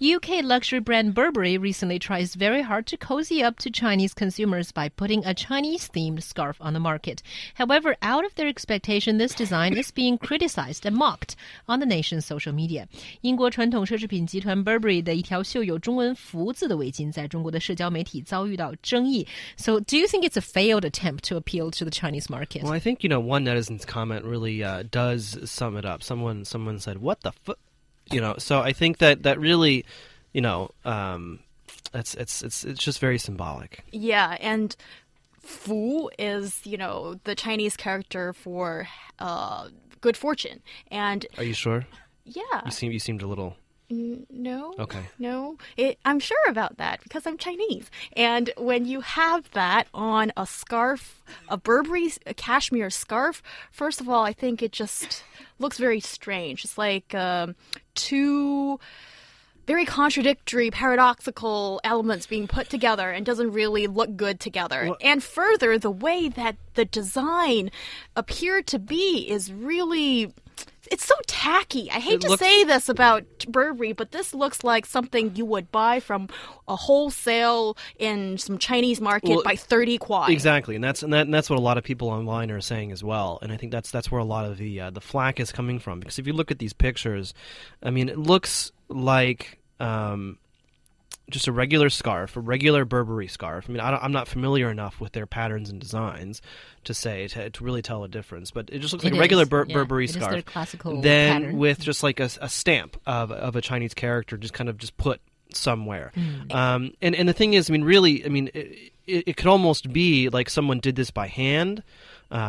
UK luxury brand Burberry recently tries very hard to cozy up to Chinese consumers by putting a Chinese-themed scarf on the market. However, out of their expectation, this design is being criticized and mocked on the nation's social media. 英国传统奢侈品集团 Burberry 的一条绣有中文福字的围巾在中国的社交媒体遭遇到争议。So do you think it's a failed attempt to appeal to the Chinese market? Well, I think, one netizen's comment really does sum it up. Someone said, what the fuck? So I think that really, it's just very symbolic. Yeah, and 福 is, the Chinese character for good fortune. And are you sure? Yeah. You seemed a little. No. Okay. No. I'm sure about that because I'm Chinese. And when you have that on a scarf, a Burberry cashmere scarf, first of all, I think it just looks very strange. It's like two very contradictory, paradoxical elements being put together and doesn't really look good together. Well, and further, the way that the design appeared to be is really... It's so tacky. I hate to say this about Burberry, but this looks like something you would buy from a wholesale in some Chinese market by 30 kwai. Exactly, and that's what a lot of people online are saying as well. And I think that's where a lot of the flack is coming from, because if you look at these pictures, I mean, it looks like just a regular scarf, a regular Burberry scarf. I mean, I'm not familiar enough with their patterns and designs to really tell a difference, but it just looks like a regular Burberry scarf. It is their classical then pattern. With just like a stamp of a Chinese character just kind of just put somewhere. Mm. And the thing is, I mean, really, I mean, it could almost be like someone did this by hand,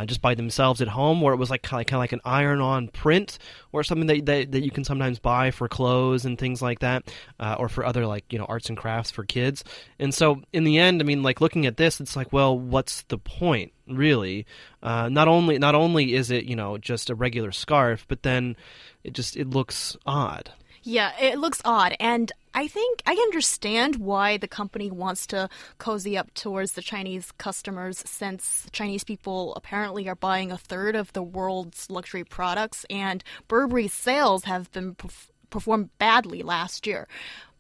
just by themselves at home, where it was like kind of like an iron-on print or something that you can sometimes buy for clothes and things like that, or for other like arts and crafts for kids. And so in the end, I mean, like looking at this, it's like, well, what's the point really? Not only is it just a regular scarf, but then it looks odd. Yeah, it looks odd, and I think I understand why the company wants to cozy up towards the Chinese customers, since Chinese people apparently are buying a third of the world's luxury products, and Burberry's sales have been performed badly last year.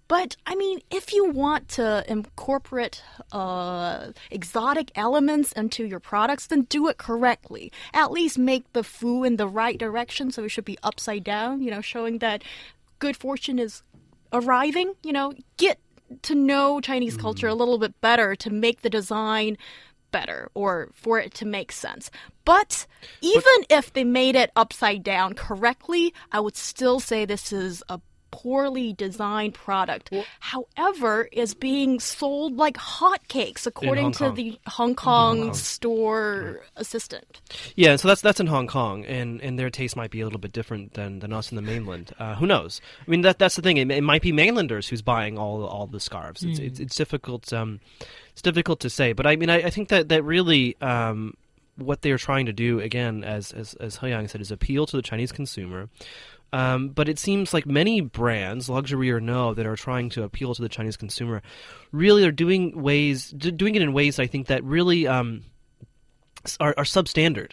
But, I mean, if you want to incorporate exotic elements into your products, then do it correctly. At least make the foo in the right direction, so it should be upside down, showing that good fortune is arriving. Get to know Chinese culture a little bit better to make the design better or for it to make sense. But even if they made it upside down correctly, I would still say this is a poorly designed product. Well, however, is being sold like hotcakes, according to the Hong Kong store assistant. Yeah, so that's in Hong Kong, and their taste might be a little bit different than us in the mainland. Who knows? I mean, that's the thing. It might be mainlanders who's buying all the scarves. It's difficult. It's difficult to say, but I mean, I think that really. What they are trying to do, again, as He-Yang said, is appeal to the Chinese consumer. But it seems like many brands, luxury or no, that are trying to appeal to the Chinese consumer, really are doing it in ways I think that really are substandard.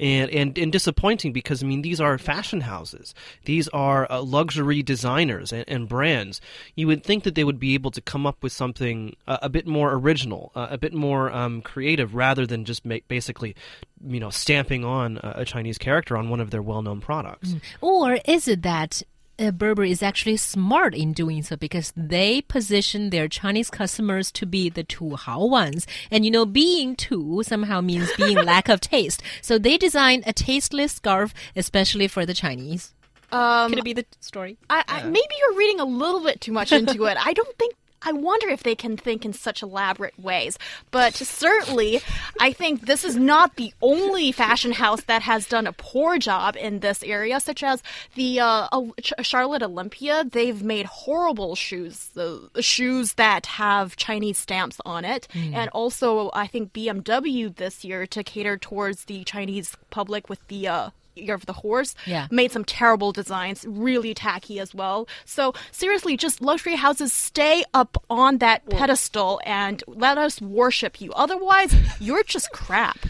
And disappointing, because, I mean, these are fashion houses. These are luxury designers and brands. You would think that they would be able to come up with something a bit more original, a bit more creative, rather than just basically... stamping on a Chinese character on one of their well-known products. Mm. Or is it that Burberry is actually smart in doing so, because they position their Chinese customers to be the too hao ones, and being too somehow means being lack of taste. So they designed a tasteless scarf especially for the Chinese. Could it be the story? Maybe you're reading a little bit too much into it. I wonder if they can think in such elaborate ways. But certainly, I think this is not the only fashion house that has done a poor job in this area, such as the Charlotte Olympia. They've made horrible shoes, shoes that have Chinese stamps on it. Mm. And also, I think BMW this year, to cater towards the Chinese public with the Year of the Horse, made some terrible designs, really tacky as well. So seriously, just luxury houses, stay up on that pedestal and let us worship you. Otherwise, you're just crap.